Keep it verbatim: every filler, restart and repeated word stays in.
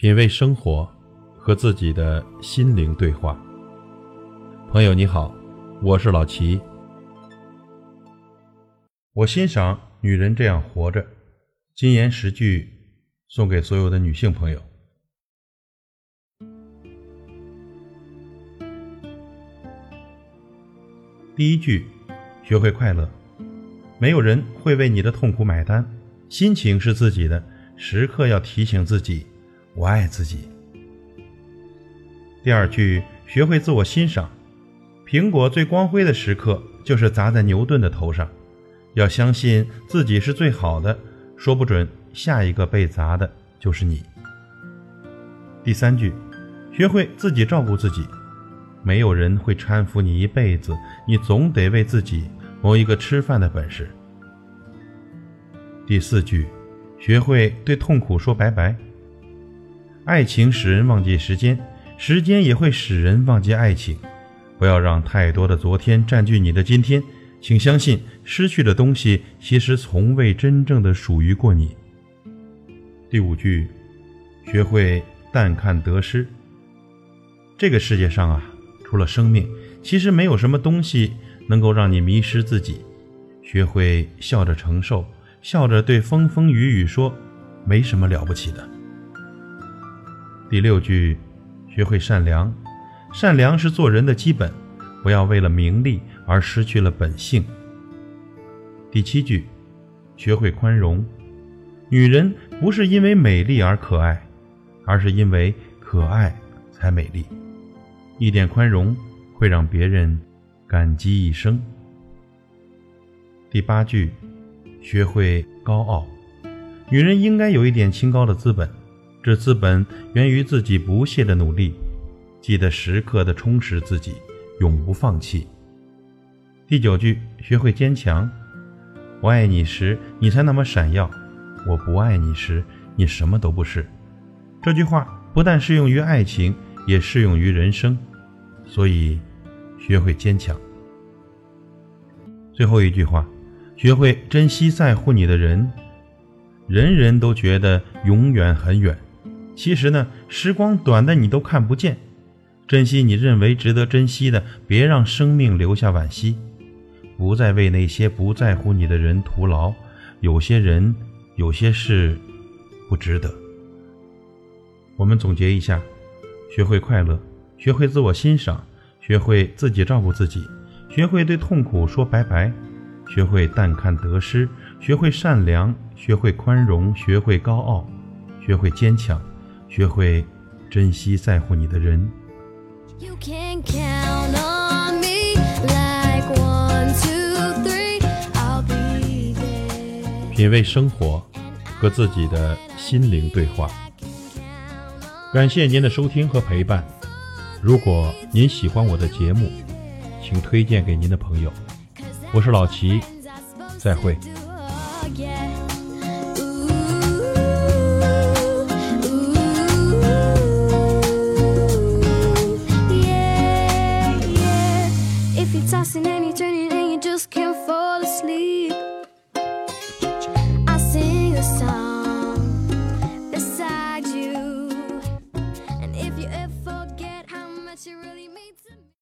品味生活，和自己的心灵对话。朋友你好，我是老齐。我欣赏女人这样活着，金言十句送给所有的女性朋友。第一句，学会快乐。没有人会为你的痛苦买单，心情是自己的，时刻要提醒自己，我爱自己。第二句，学会自我欣赏。苹果最光辉的时刻就是砸在牛顿的头上，要相信自己是最好的，说不准下一个被砸的就是你。第三句，学会自己照顾自己。没有人会搀扶你一辈子，你总得为自己谋一个吃饭的本事。第四句，学会对痛苦说拜拜。爱情使人忘记时间，时间也会使人忘记爱情。不要让太多的昨天占据你的今天，请相信失去的东西其实从未真正的属于过你。第五句，学会淡看得失。这个世界上啊，除了生命，其实没有什么东西能够让你迷失自己。学会笑着承受，笑着对风风雨雨说，没什么了不起的。第六句，学会善良。善良是做人的基本，不要为了名利而失去了本性。第七句，学会宽容。女人不是因为美丽而可爱，而是因为可爱才美丽。一点宽容会让别人感激一生。第八句，学会高傲。女人应该有一点清高的资本，这资本源于自己不懈的努力，记得时刻的充实自己，永不放弃。第九句，学会坚强。我爱你时你才那么闪耀，我不爱你时你什么都不是。这句话不但适用于爱情，也适用于人生，所以学会坚强。最后一句话，学会珍惜在乎你的人。人人都觉得永远很远，其实呢，时光短的你都看不见。珍惜你认为值得珍惜的，别让生命留下惋惜。不再为那些不在乎你的人徒劳，有些人，有些事不值得。我们总结一下，学会快乐，学会自我欣赏，学会自己照顾自己，学会对痛苦说拜拜，学会淡看得失，学会善良，学会宽容，学会高傲，学会坚强，学会珍惜在乎你的人。 You can count on me like one, two, three, I'll be there. 品味生活，和自己的心灵对话。感谢您的收听和陪伴。如果您喜欢我的节目，请推荐给您的朋友。我是老齐，再会。If you're tossing and you're turning and you just can't fall asleep